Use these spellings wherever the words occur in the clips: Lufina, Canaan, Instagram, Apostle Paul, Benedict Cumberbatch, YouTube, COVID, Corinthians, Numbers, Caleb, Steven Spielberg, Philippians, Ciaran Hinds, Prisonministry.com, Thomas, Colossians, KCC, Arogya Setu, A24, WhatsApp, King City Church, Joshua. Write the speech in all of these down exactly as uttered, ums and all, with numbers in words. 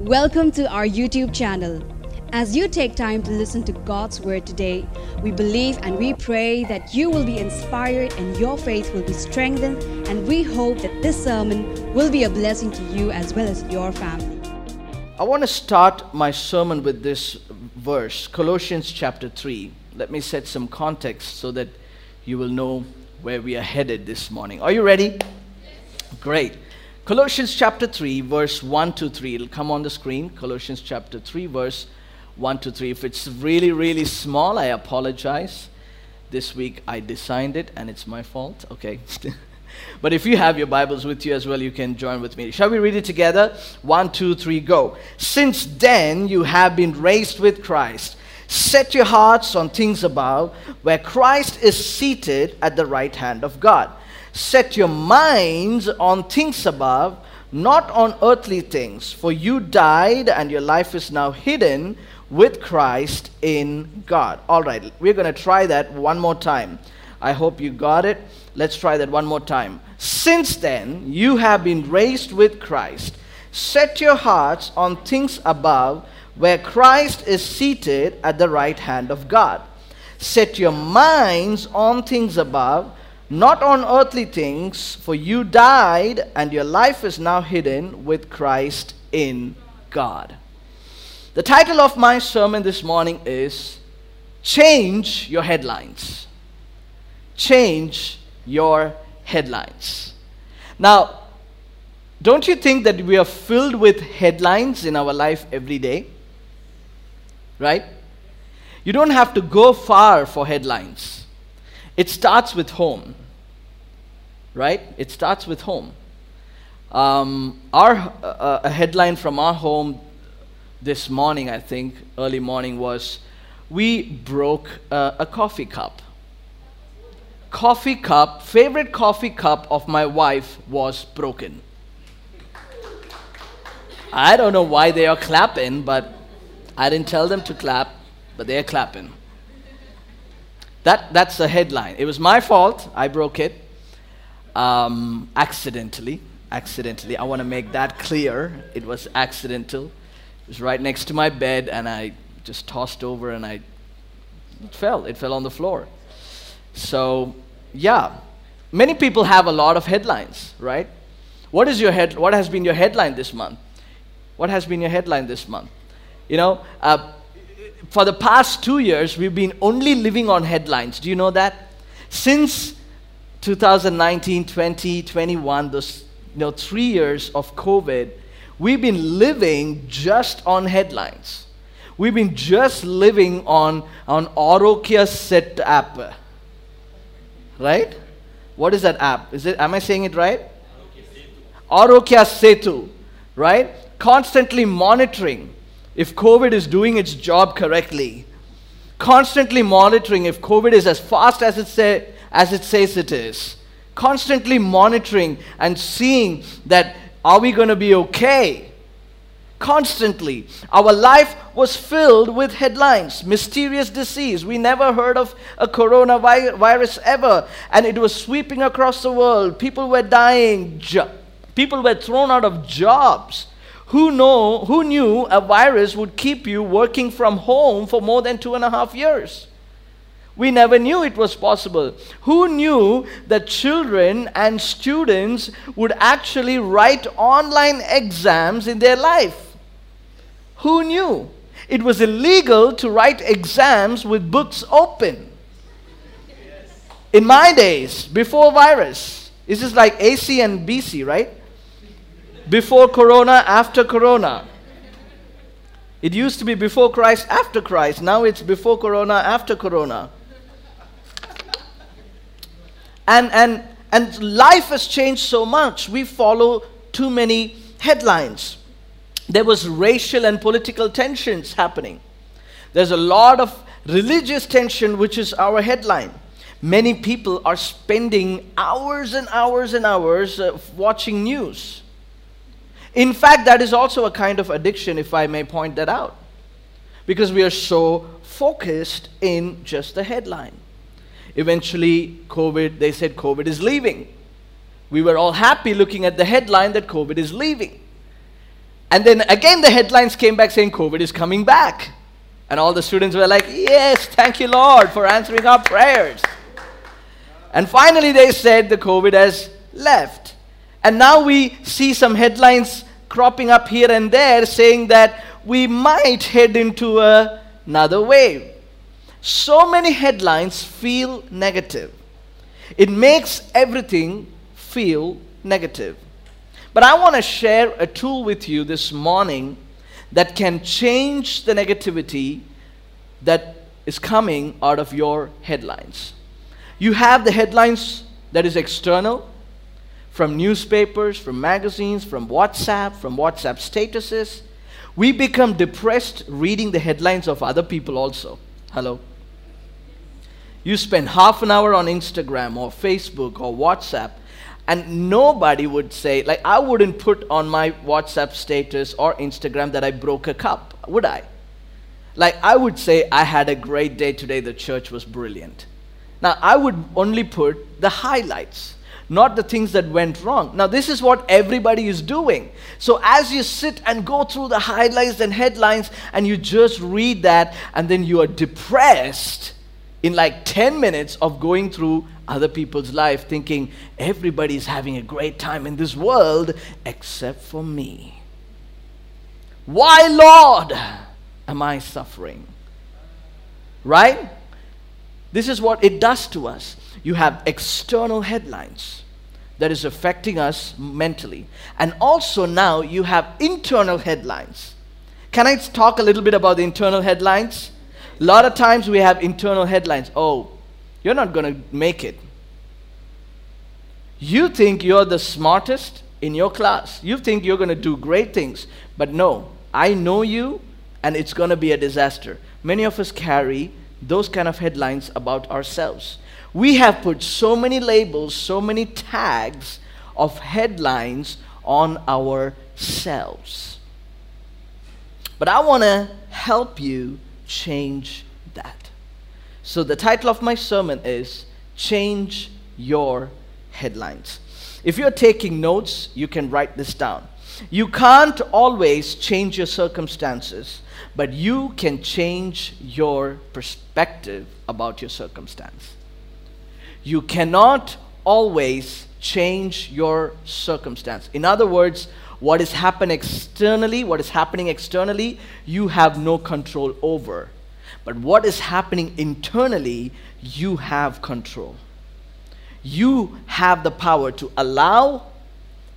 Welcome to our YouTube channel. As you take time to listen to God's Word today, we believe and we pray that you will be inspired and your faith will be strengthened, and we hope that this sermon will be a blessing to you as well as your family. I want to start my sermon with this verse, Colossians chapter three. Let me set some context so that you will know where we are headed this morning. Are you ready? Yes. Great. Colossians chapter three, verse one to three. It'll come on the screen. Colossians chapter three, verse one to three. If it's really, really small, I apologize. This week I designed it and it's my fault. Okay. But if you have your Bibles with you as well, you can join with me. Shall we read it together? One, two, three, go. Since then you have been raised with Christ. Set your hearts on things above, where Christ is seated at the right hand of God. Set your minds on things above, not on earthly things, for you died and your life is now hidden with Christ in God. All right, we're going to try that one more time. I hope you got it. Let's try that one more time. Since then, you have been raised with Christ. Set your hearts on things above, where Christ is seated at the right hand of God. Set your minds on things above, not on earthly things, for you died, and your life is now hidden with Christ in God. The title of my sermon this morning is Change Your Headlines. Change your headlines. Now, don't you think that we are filled with headlines in our life every day? Right? You don't have to go far for headlines. It starts with home. Right? It starts with home. Um, our uh, a headline from our home this morning, I think, early morning was, we broke uh, a coffee cup. Coffee cup, favorite coffee cup of my wife was broken. I don't know why they are clapping, but I didn't tell them to clap, but they are clapping. That that's the headline. It was my fault. I broke it um, accidentally. Accidentally. I want to make that clear. It was accidental. It was right next to my bed, and I just tossed over, and I it fell. It fell on the floor. So, yeah, many people have a lot of headlines, right? What is your head? What has been your headline this month? What has been your headline this month? You know, uh, for the past two years, we've been only living on headlines. Do you know that? Since twenty nineteen, twenty, twenty-one, those you know three years of COVID, we've been living just on headlines. We've been just living on on Arogya Setu app. Right? What is that app? Is it? Am I saying it right? Arogya Setu, right? Constantly monitoring if COVID is doing its job correctly. Constantly monitoring if COVID is as fast as it say, as it says it is. Constantly monitoring and seeing that are we going to be okay? Constantly. Our life was filled with headlines. Mysterious disease. We never heard of a coronavirus ever. And it was sweeping across the world. People were dying. Jo- people were thrown out of jobs. Who know? Who knew a virus would keep you working from home for more than two and a half years? We never knew it was possible. Who knew that children and students would actually write online exams in their life? Who knew? It was illegal to write exams with books open. Yes. In my days, before virus, this is like A C and B C, right? Before Corona, after Corona. It used to be before Christ, after Christ. Now it's before Corona, after Corona. And, and, and life has changed so much. We follow too many headlines. There was racial and political tensions happening. There's a lot of religious tension, which is our headline. Many people are spending hours and hours and hours uh, watching news. In fact, that is also a kind of addiction, if I may point that out, because we are so focused in just the headline. Eventually, COVID, they said COVID is leaving. We were all happy looking at the headline that COVID is leaving. And then again the headlines came back saying COVID is coming back. And all the students were like, yes, thank you, Lord, for answering our prayers. And finally they said the COVID has left. And now we see some headlines cropping up here and there saying that we might head into a, another wave. So many headlines feel negative. It makes everything feel negative. But I want to share a tool with you this morning that can change the negativity that is coming out of your headlines. You have the headlines that is external, from newspapers, from magazines, from WhatsApp, from WhatsApp statuses. We become depressed reading the headlines of other people also. Hello? You spend half an hour on Instagram or Facebook or WhatsApp, and nobody would say, like, I wouldn't put on my WhatsApp status or Instagram that I broke a cup, would I? Like, I would say, I had a great day today, the church was brilliant. Now, I would only put the highlights, not the things that went wrong. Now, this is what everybody is doing. So as you sit and go through the highlights and headlines, and you just read that, and then you are depressed in like ten minutes of going through other people's life, thinking everybody's having a great time in this world except for me. Why, Lord, am I suffering? Right? This is what it does to us. You have external headlines that is affecting us mentally. And also now you have internal headlines. Can I talk a little bit about the internal headlines? A lot of times we have internal headlines. Oh, you're not going to make it. You think you're the smartest in your class. You think you're going to do great things. But no, I know you, and it's going to be a disaster. Many of us carry those kind of headlines about ourselves. We have put so many labels, so many tags of headlines on ourselves. But I want to help you change that. So the title of my sermon is Change Your Headlines. If you're taking notes, you can write this down. You can't always change your circumstances, but you can change your perspective about your circumstance. You cannot always change your circumstance. In other words, what is happening externally, what is happening externally, you have no control over. But what is happening internally, you have control. You have the power to allow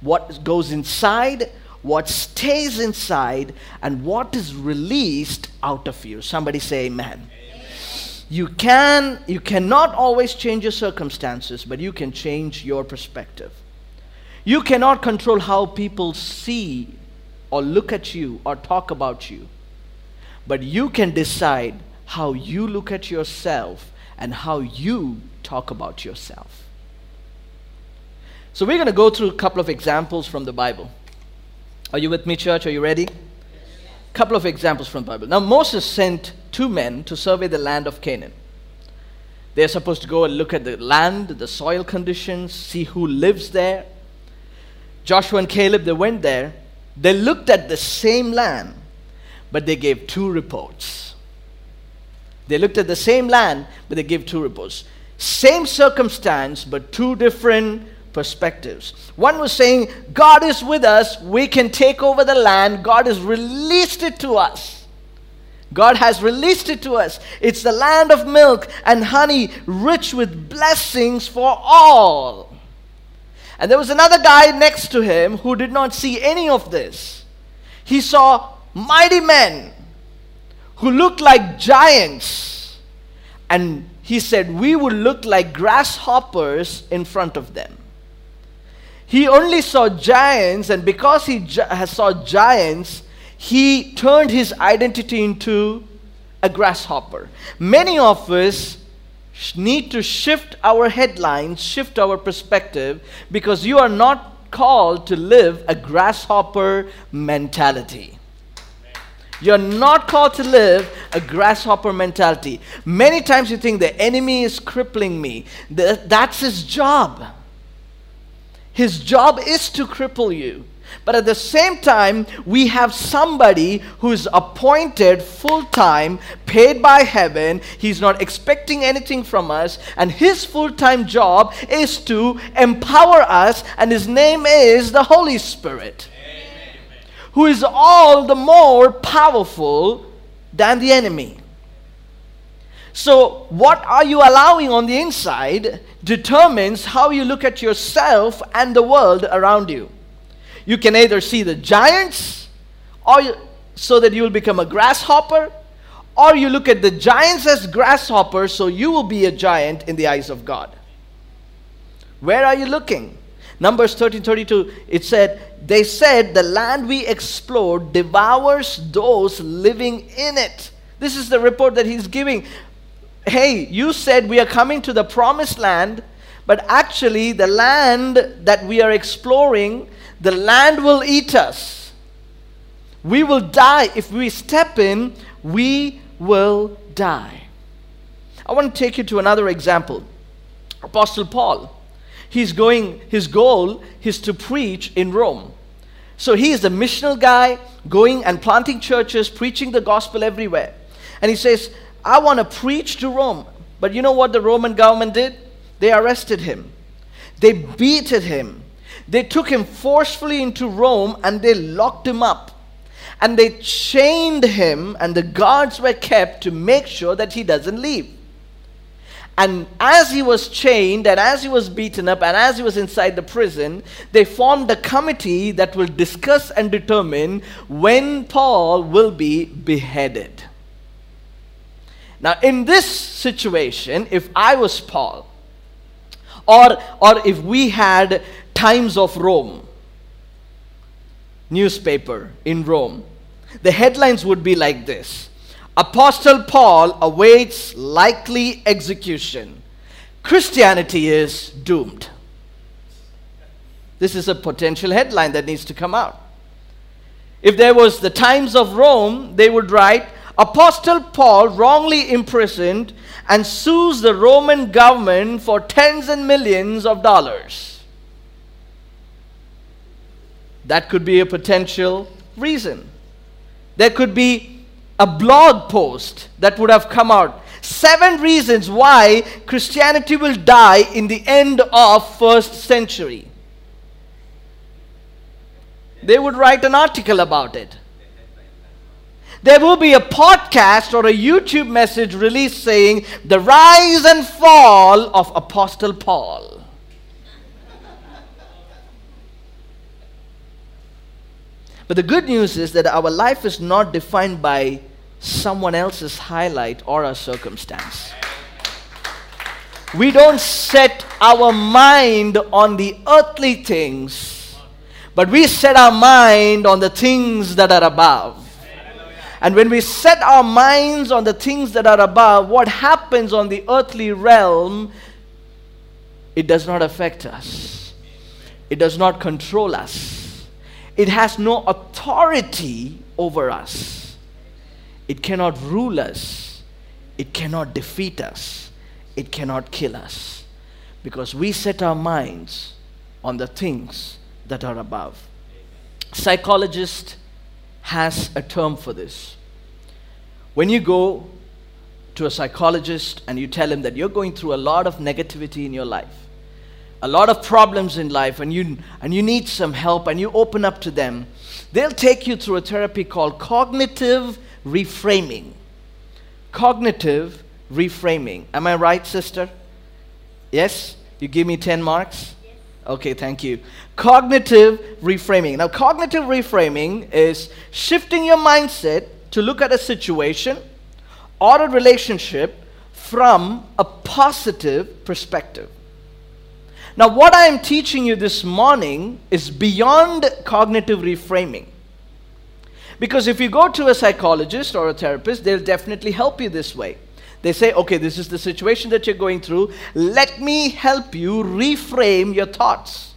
what goes inside, what stays inside, and what is released out of you. Somebody say amen. Amen. You can, you cannot always change your circumstances, but you can change your perspective. You cannot control how people see or look at you or talk about you. But you can decide how you look at yourself and how you talk about yourself. So we're going to go through a couple of examples from the Bible. Are you with me, church? Are you ready? Yes. A couple of examples from the Bible. Now, Moses sent two men to survey the land of Canaan. They're supposed to go and look at the land, the soil conditions, see who lives there. Joshua and Caleb, they went there, they looked at the same land, but they gave two reports. They looked at the same land, but they gave two reports. Same circumstance, but two different perspectives. One was saying, God is with us, we can take over the land, God has released it to us. God has released it to us. It's the land of milk and honey, rich with blessings for all. And there was another guy next to him who did not see any of this. He saw mighty men who looked like giants. And he said, we would look like grasshoppers in front of them. He only saw giants, and because he gi- saw giants, he turned his identity into a grasshopper. Many of us need to shift our headlines, shift our perspective, because you are not called to live a grasshopper mentality. You're not called to live a grasshopper mentality. Many times you think the enemy is crippling me. Th- that's his job. His job is to cripple you. But at the same time, we have somebody who's appointed full-time, paid by heaven. He's not expecting anything from us. And his full-time job is to empower us. And his name is the Holy Spirit. Amen. Who is all the more powerful than the enemy. So what are you allowing on the inside determines how you look at yourself and the world around you. You can either see the giants, or you, so that you will become a grasshopper, or you look at the giants as grasshoppers, so you will be a giant in the eyes of God. Where are you looking? Numbers thirteen thirty-two, it said, they said, the land we explored devours those living in it. This is the report that he's giving. Hey, you said we are coming to the promised land, but actually the land that we are exploring, the land will eat us. We will die. If we step in, we will die. I want to take you to another example. Apostle Paul. He's going, his goal is to preach in Rome. So he is a missional guy, going and planting churches, preaching the gospel everywhere. And he says, I want to preach to Rome. But you know what the Roman government did? They arrested him. They beaten him. They took him forcefully into Rome and they locked him up. And they chained him and the guards were kept to make sure that he doesn't leave. And as he was chained and as he was beaten up and as he was inside the prison, they formed a committee that will discuss and determine when Paul will be beheaded. Now in this situation, if I was Paul, or, or if we had Times of Rome newspaper in Rome, the headlines would be like this: Apostle Paul awaits likely execution. Christianity is doomed. This is a potential headline that needs to come out. If there was the Times of Rome, they would write, Apostle Paul wrongly imprisoned and sues the Roman government for tens and millions of dollars. That could be a potential reason. There could be a blog post that would have come out. Seven reasons why Christianity will die in the end of first century. They would write an article about it. There will be a podcast or a YouTube message released saying, the rise and fall of Apostle Paul. But the good news is that our life is not defined by someone else's highlight or our circumstance. We don't set our mind on the earthly things, but we set our mind on the things that are above. And when we set our minds on the things that are above, what happens on the earthly realm, it does not affect us. It does not control us. It has no authority over us. It cannot rule us. It cannot defeat us. It cannot kill us. Because we set our minds on the things that are above. Psychologist has a term for this. When you go to a psychologist and you tell him that you're going through a lot of negativity in your life, a lot of problems in life, and you and you need some help, and you open up to them, they'll take you through a therapy called cognitive reframing. Cognitive reframing. Am I right, sister? Yes? You give me ten marks? Yes. Okay, thank you. Cognitive reframing. Now, cognitive reframing is shifting your mindset to look at a situation or a relationship from a positive perspective. Now, what I am teaching you this morning is beyond cognitive reframing. Because if you go to a psychologist or a therapist, they'll definitely help you this way. They say, okay, this is the situation that you're going through. Let me help you reframe your thoughts.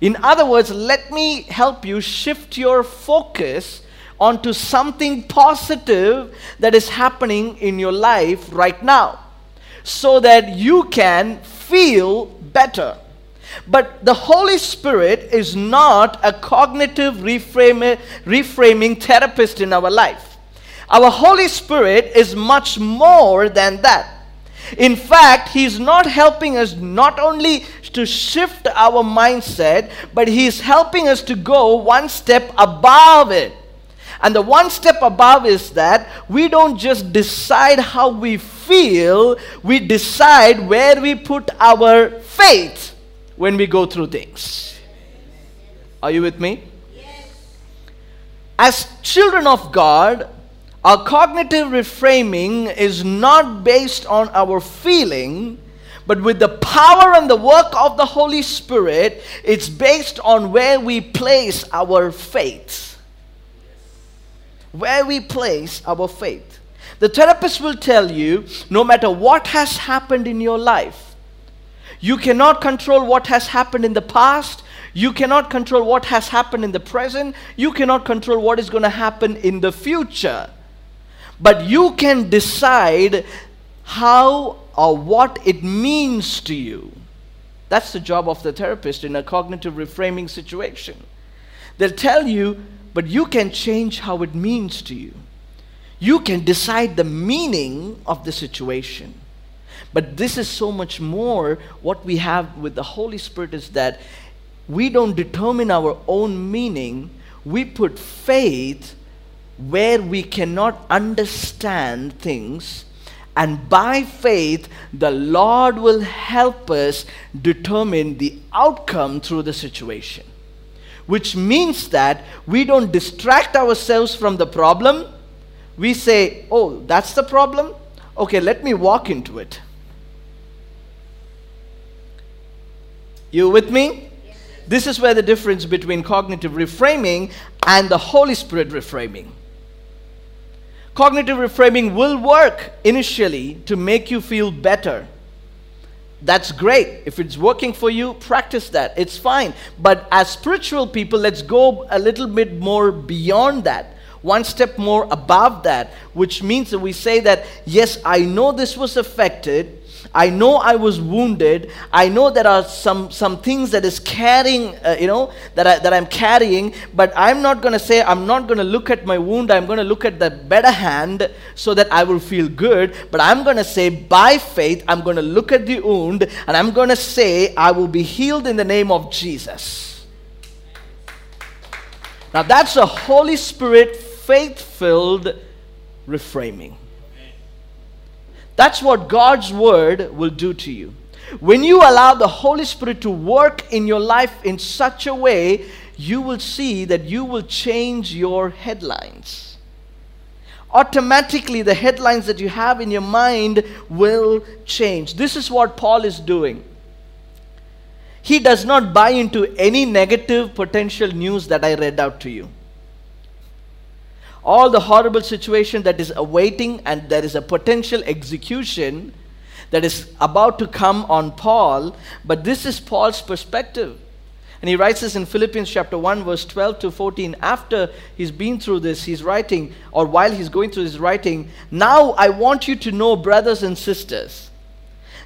In other words, let me help you shift your focus onto something positive that is happening in your life right now, so that you can feel better. But the Holy Spirit is not a cognitive reframing, reframing therapist in our life. Our Holy Spirit is much more than that. In fact, He's not helping us not only to shift our mindset, but He's helping us to go one step above it. And the one step above is that we don't just decide how we feel, we decide where we put our faith when we go through things. Are you with me? Yes. As children of God, our cognitive reframing is not based on our feeling, but with the power and the work of the Holy Spirit, it's based on where we place our faith. Where we place our faith. The therapist will tell you, no matter what has happened in your life, you cannot control what has happened in the past, you cannot control what has happened in the present, you cannot control what is going to happen in the future. But you can decide how or what it means to you. That's the job of the therapist in a cognitive reframing situation. They'll tell you, but you can change how it means to you. You can decide the meaning of the situation. But this is so much more. What we have with the Holy Spirit is that we don't determine our own meaning. We put faith where we cannot understand things, and by faith the Lord will help us determine the outcome through the situation, which means that we don't distract ourselves from the problem. We say, oh, that's the problem, okay, let me walk into it. You with me? Yes. This is where the difference between cognitive reframing and the Holy Spirit reframing. Cognitive reframing will work initially to make you feel better. That's great. If it's working for you, practice that. It's fine. But as spiritual people, let's go a little bit more beyond that. One step more above that, which means that we say that, yes, I know this was affected. I know I was wounded. I know there are some, some things that is carrying, uh, you know, that, I, that I'm carrying, but I'm not going to say, I'm not going to look at my wound. I'm going to look at the better hand so that I will feel good. But I'm going to say, by faith, I'm going to look at the wound and I'm going to say, I will be healed in the name of Jesus. Now that's a Holy Spirit faith-filled reframing. That's what God's word will do to you. When you allow the Holy Spirit to work in your life in such a way, you will see that you will change your headlines. Automatically, the headlines that you have in your mind will change. This is what Paul is doing. He does not buy into any negative potential news that I read out to you. All the horrible situation that is awaiting, and there is a potential execution that is about to come on Paul. But this is Paul's perspective. And he writes this in Philippians chapter one, verse twelve to fourteen. After he's been through this, he's writing, or while he's going through his writing, now I want you to know, brothers and sisters,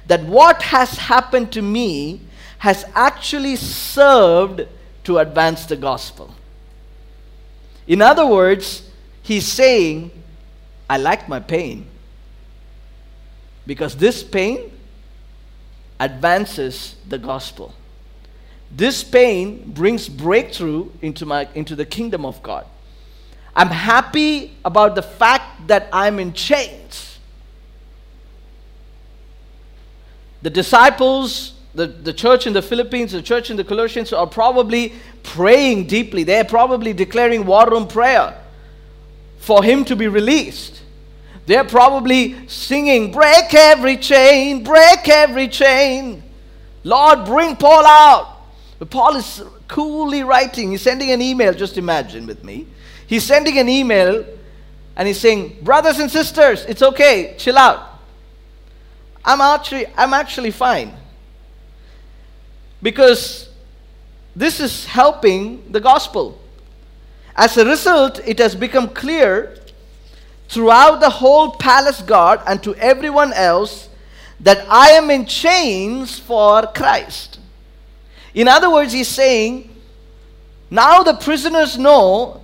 that what has happened to me has actually served to advance the gospel. In other words, he's saying, I like my pain because this pain advances the gospel. This pain brings breakthrough into my into the kingdom of God. I'm happy about the fact that I'm in chains. The disciples, the, the church in the Philippines, the church in the Colossians are probably praying deeply. They're probably declaring war room prayer for him to be released. They're probably singing, break every chain, break every chain. Lord, bring Paul out. But Paul is coolly writing. He's sending an email, just imagine with me. He's sending an email and he's saying, brothers and sisters, it's okay, chill out. I'm actually, I'm actually fine. Because this is helping the gospel. As a result, it has become clear throughout the whole palace guard and to everyone else that I am in chains for Christ. In other words, he's saying, now the prisoners know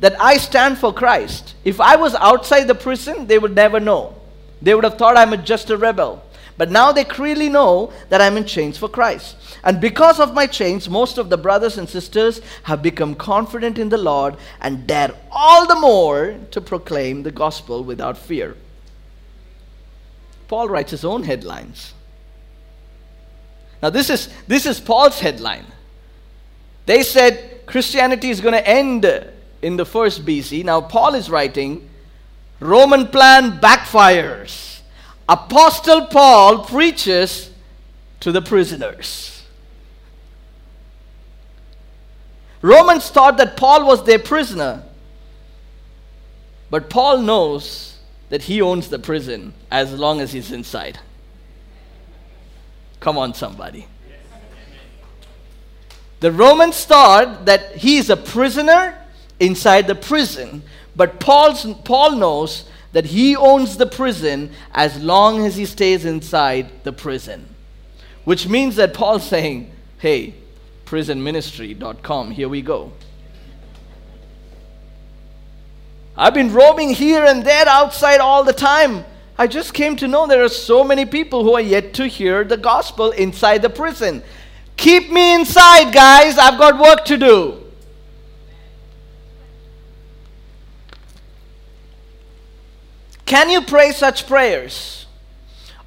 that I stand for Christ. If I was outside the prison, they would never know. They would have thought I'm just a rebel. But now they clearly know that I'm in chains for Christ. And because of my chains, most of the brothers and sisters have become confident in the Lord and dare all the more to proclaim the gospel without fear. Paul writes his own headlines. Now this is, this is Paul's headline. They said Christianity is going to end in the first B C. Now Paul is writing, Roman plan backfires. Apostle Paul preaches to the prisoners. Romans thought that Paul was their prisoner, but Paul knows that he owns the prison as long as he's inside. Come on, somebody. The Romans thought that he is a prisoner inside the prison, but Paul's, Paul knows that he owns the prison as long as he stays inside the prison. Which means that Paul's saying, hey, prison ministry dot com, here we go. I've been roaming here and there outside all the time. I just came to know there are so many people who are yet to hear the gospel inside the prison. Keep me inside, guys. I've got work to do. Can you pray such prayers?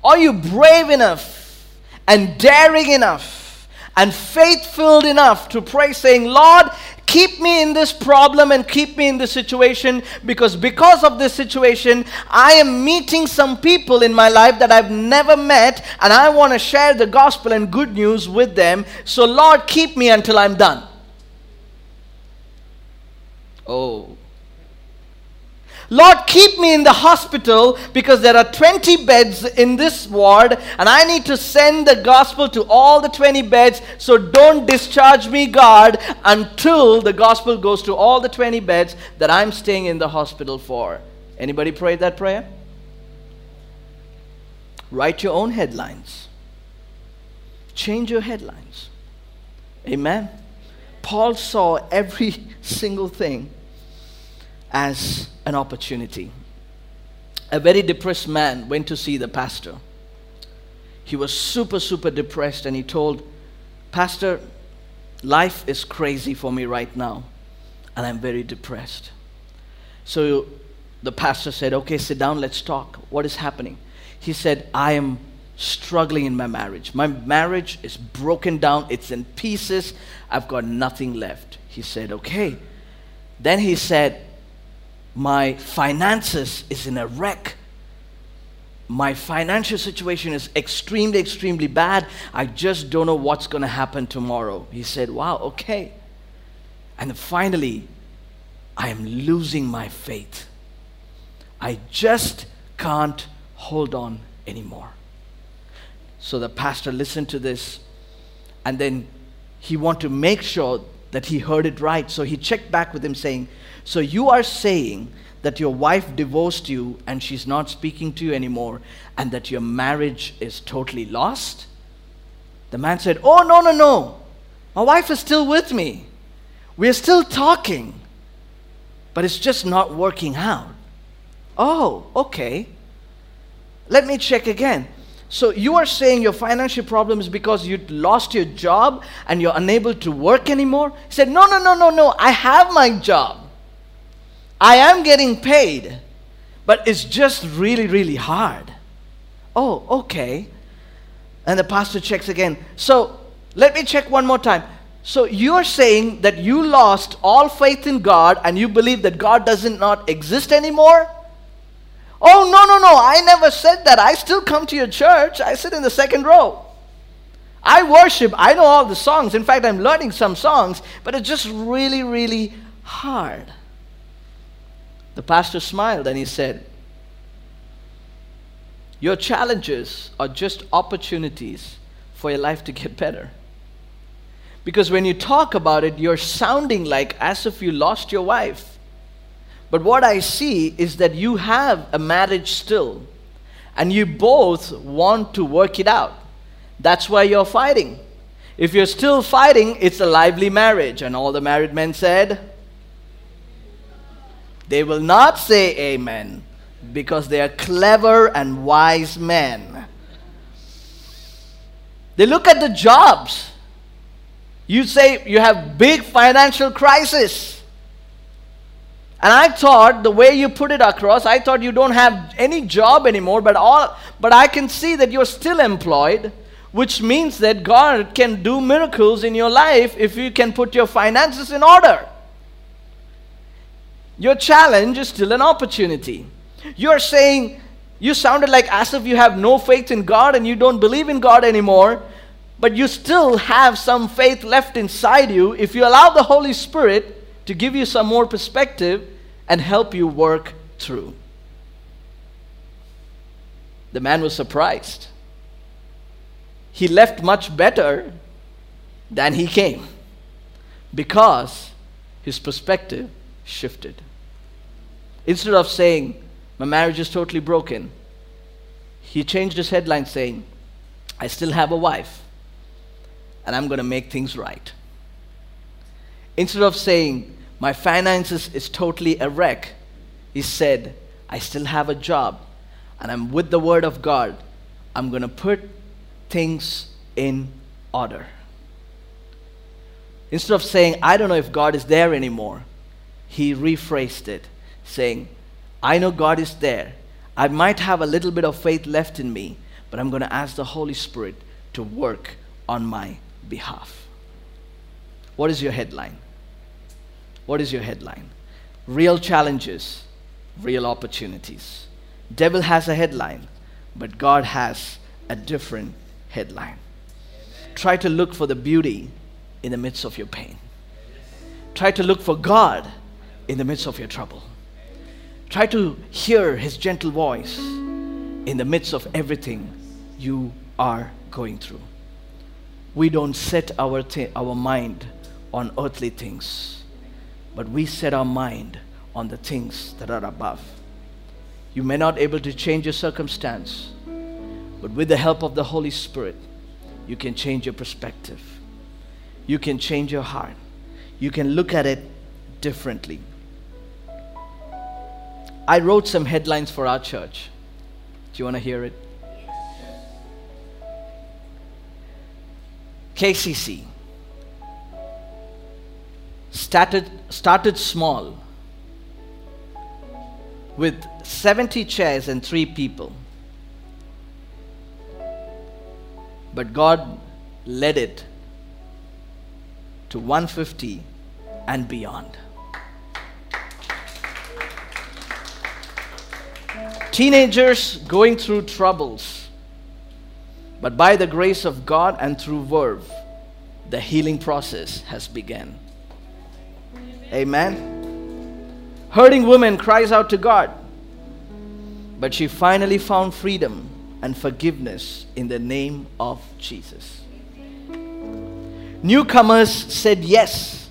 Are you brave enough and daring enough and faith-filled enough to pray saying, Lord, keep me in this problem and keep me in this situation because because of this situation, I am meeting some people in my life that I've never met and I want to share the gospel and good news with them. So Lord, keep me until I'm done. Oh, Lord, keep me in the hospital because there are twenty beds in this ward and I need to send the gospel to all the twenty beds, so don't discharge me, God, until the gospel goes to all the twenty beds that I'm staying in the hospital for. Anybody prayed that prayer? Write your own headlines. Change your headlines. Amen? Paul saw every single thing as an opportunity. A very depressed man went to see the pastor. He was super, super depressed and he told, Pastor, life is crazy for me right now and I'm very depressed. So the pastor said, okay, sit down, let's talk. What is happening? He said, I am struggling in my marriage. My marriage is broken down, it's in pieces, I've got nothing left. He said, okay. Then he said, my finances is in a wreck. My financial situation is extremely, extremely bad. I just don't know what's going to happen tomorrow. He said, wow, okay. And finally, I am losing my faith. I just can't hold on anymore. So the pastor listened to this, and then he wanted to make sure that he heard it right. So he checked back with him saying, so you are saying that your wife divorced you and she's not speaking to you anymore and that your marriage is totally lost? The man said, oh, no, no, no. My wife is still with me. We're still talking, but it's just not working out. Oh, okay. Let me check again. So you are saying your financial problem is because you lost your job and you're unable to work anymore? He said, no, no, no, no, no. I have my job. I am getting paid, but it's just really, really hard. Oh, okay. And the pastor checks again. So let me check one more time. So you're saying that you lost all faith in God and you believe that God doesn't not exist anymore? Oh, no, no, no. I never said that. I still come to your church. I sit in the second row. I worship. I know all the songs. In fact, I'm learning some songs, but it's just really, really hard. The pastor smiled and he said, your challenges are just opportunities for your life to get better. Because when you talk about it, you're sounding like as if you lost your wife. But what I see is that you have a marriage still, and you both want to work it out. That's why you're fighting. If you're still fighting, it's a lively marriage. And all the married men said, they will not say amen, because they are clever and wise men. They look at the jobs. You say you have big financial crisis. And I thought the way you put it across, I thought you don't have any job anymore, but all, but I can see that you're still employed, which means that God can do miracles in your life if you can put your finances in order. Your challenge is still an opportunity. You're saying, you sounded like as if you have no faith in God and you don't believe in God anymore, but you still have some faith left inside you if you allow the Holy Spirit to give you some more perspective and help you work through. The man was surprised. He left much better than he came because his perspective shifted. Instead of saying, my marriage is totally broken, he changed his headline saying, I still have a wife and I'm going to make things right. Instead of saying, my finances is totally a wreck, he said, I still have a job and I'm with the Word of God. I'm going to put things in order. Instead of saying, I don't know if God is there anymore, he rephrased it, saying, I know God is there. I might have a little bit of faith left in me, but I'm going to ask the Holy Spirit to work on my behalf. What is your headline? What is your headline? Real challenges, real opportunities. Devil has a headline, but God has a different headline. Amen. Try to look for the beauty in the midst of your pain. Try to look for God in the midst of your trouble. Try to hear His gentle voice in the midst of everything you are going through. We don't set our thi- our mind on earthly things, but we set our mind on the things that are above. You may not be able to change your circumstance, but with the help of the Holy Spirit, you can change your perspective. You can change your heart. You can look at it differently. I wrote some headlines for our church. Do you want to hear it? K C C. Started, started small with seventy chairs and three people. But God led it to one hundred fifty and beyond. Teenagers going through troubles, but by the grace of God and through Verve, the healing process has begun. Amen. Amen. Hurting woman cries out to God, but she finally found freedom and forgiveness in the name of Jesus. Newcomers said yes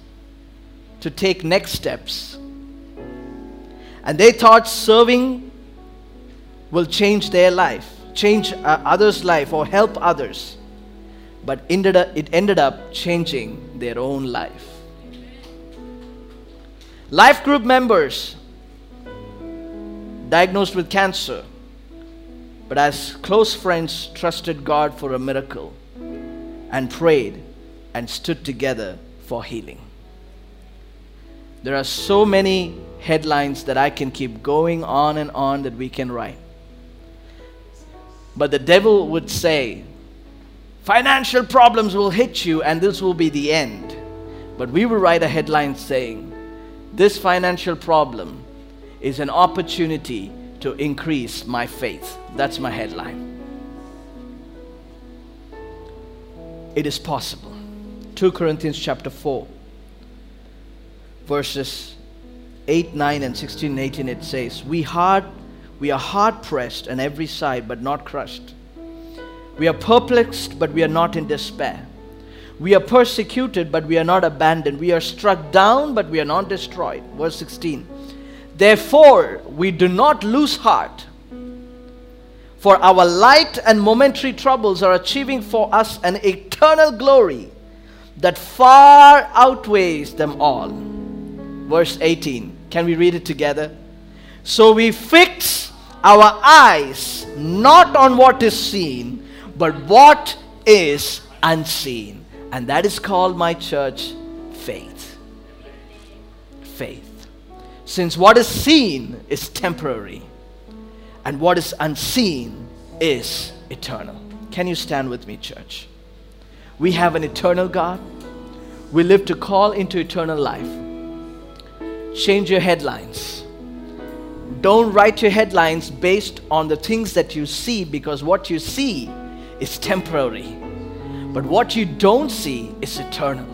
to take next steps, and they thought serving will change their life, change uh, others' life or help others. But ended up, it ended up changing their own life. Life group members diagnosed with cancer, but as close friends trusted God for a miracle and prayed and stood together for healing. There are so many headlines that I can keep going on and on that we can write. But the devil would say, financial problems will hit you and this will be the end. But we will write a headline saying, this financial problem is an opportunity to increase my faith. That's my headline. It is possible. Second Corinthians chapter four, verses eight, nine, and sixteen, eighteen, it says, We hard, we are hard-pressed on every side, but not crushed. We are perplexed, but we are not in despair. We are persecuted, but we are not abandoned. We are struck down, but we are not destroyed. Verse sixteen, Therefore, we do not lose heart, for our light and momentary troubles are achieving for us an eternal glory that far outweighs them all. Verse eighteen. Can we read it together? So we fix our eyes not on what is seen, but what is unseen. And that is called, my church, faith. Faith. Since what is seen is temporary, and what is unseen is eternal. Can you stand with me, church? We have an eternal God. We live to call into eternal life. Change your headlines. Don't write your headlines based on the things that you see, because what you see is temporary. But what you don't see is eternal.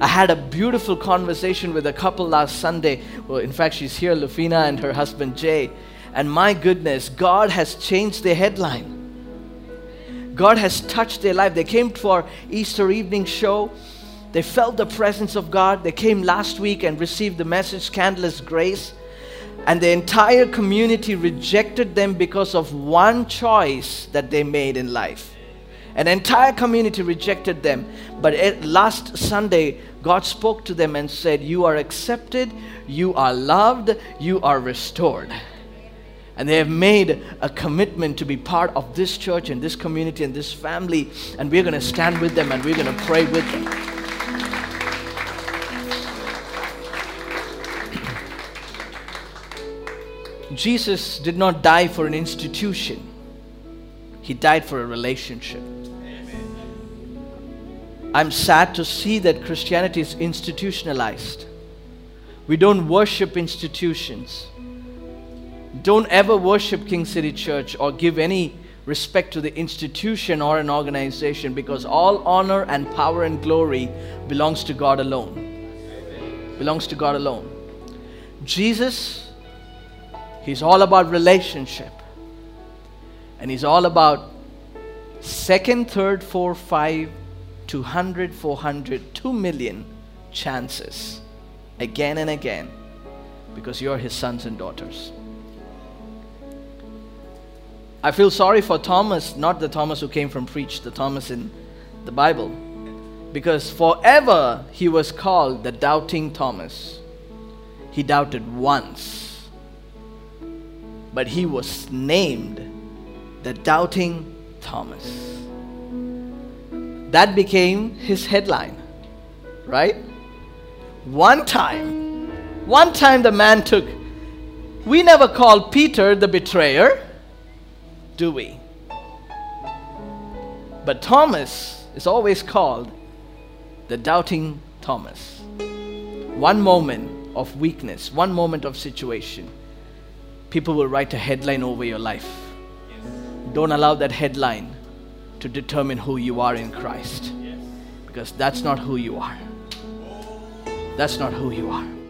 I had a beautiful conversation with a couple last Sunday. Well, in fact, she's here, Lufina and her husband Jay. And my goodness, God has changed their headline. God has touched their life. They came for Easter evening show. They felt the presence of God. They came last week and received the message, Scandalous Grace. And the entire community rejected them because of one choice that they made in life. An entire community rejected them. But last Sunday, God spoke to them and said, you are accepted, you are loved, you are restored. And they have made a commitment to be part of this church and this community and this family. And we're going to stand with them and we're going to pray with them. Jesus did not die for an institution. He died for a relationship. Amen. I'm sad to see that Christianity is institutionalized. We don't worship institutions. Don't ever worship King City Church or give any respect to the institution or an organization, because all honor and power and glory belongs to God alone. Amen. Belongs to God alone. Jesus, He's all about relationship. And He's all about second, third, four, five, two hundred, four hundred, two million chances again and again, because you're His sons and daughters. I feel sorry for Thomas, not the Thomas who came from preach, the Thomas in the Bible. Because forever he was called the doubting Thomas. He doubted once. But he was named the doubting Thomas. That became his headline, right? One time, one time the man took, we never called Peter the betrayer. Do we? But Thomas is always called the doubting Thomas. One moment of weakness, one moment of situation, people will write a headline over your life. Yes. Don't allow that headline to determine who you are in Christ. Yes. Because that's not who you are. That's not who you are.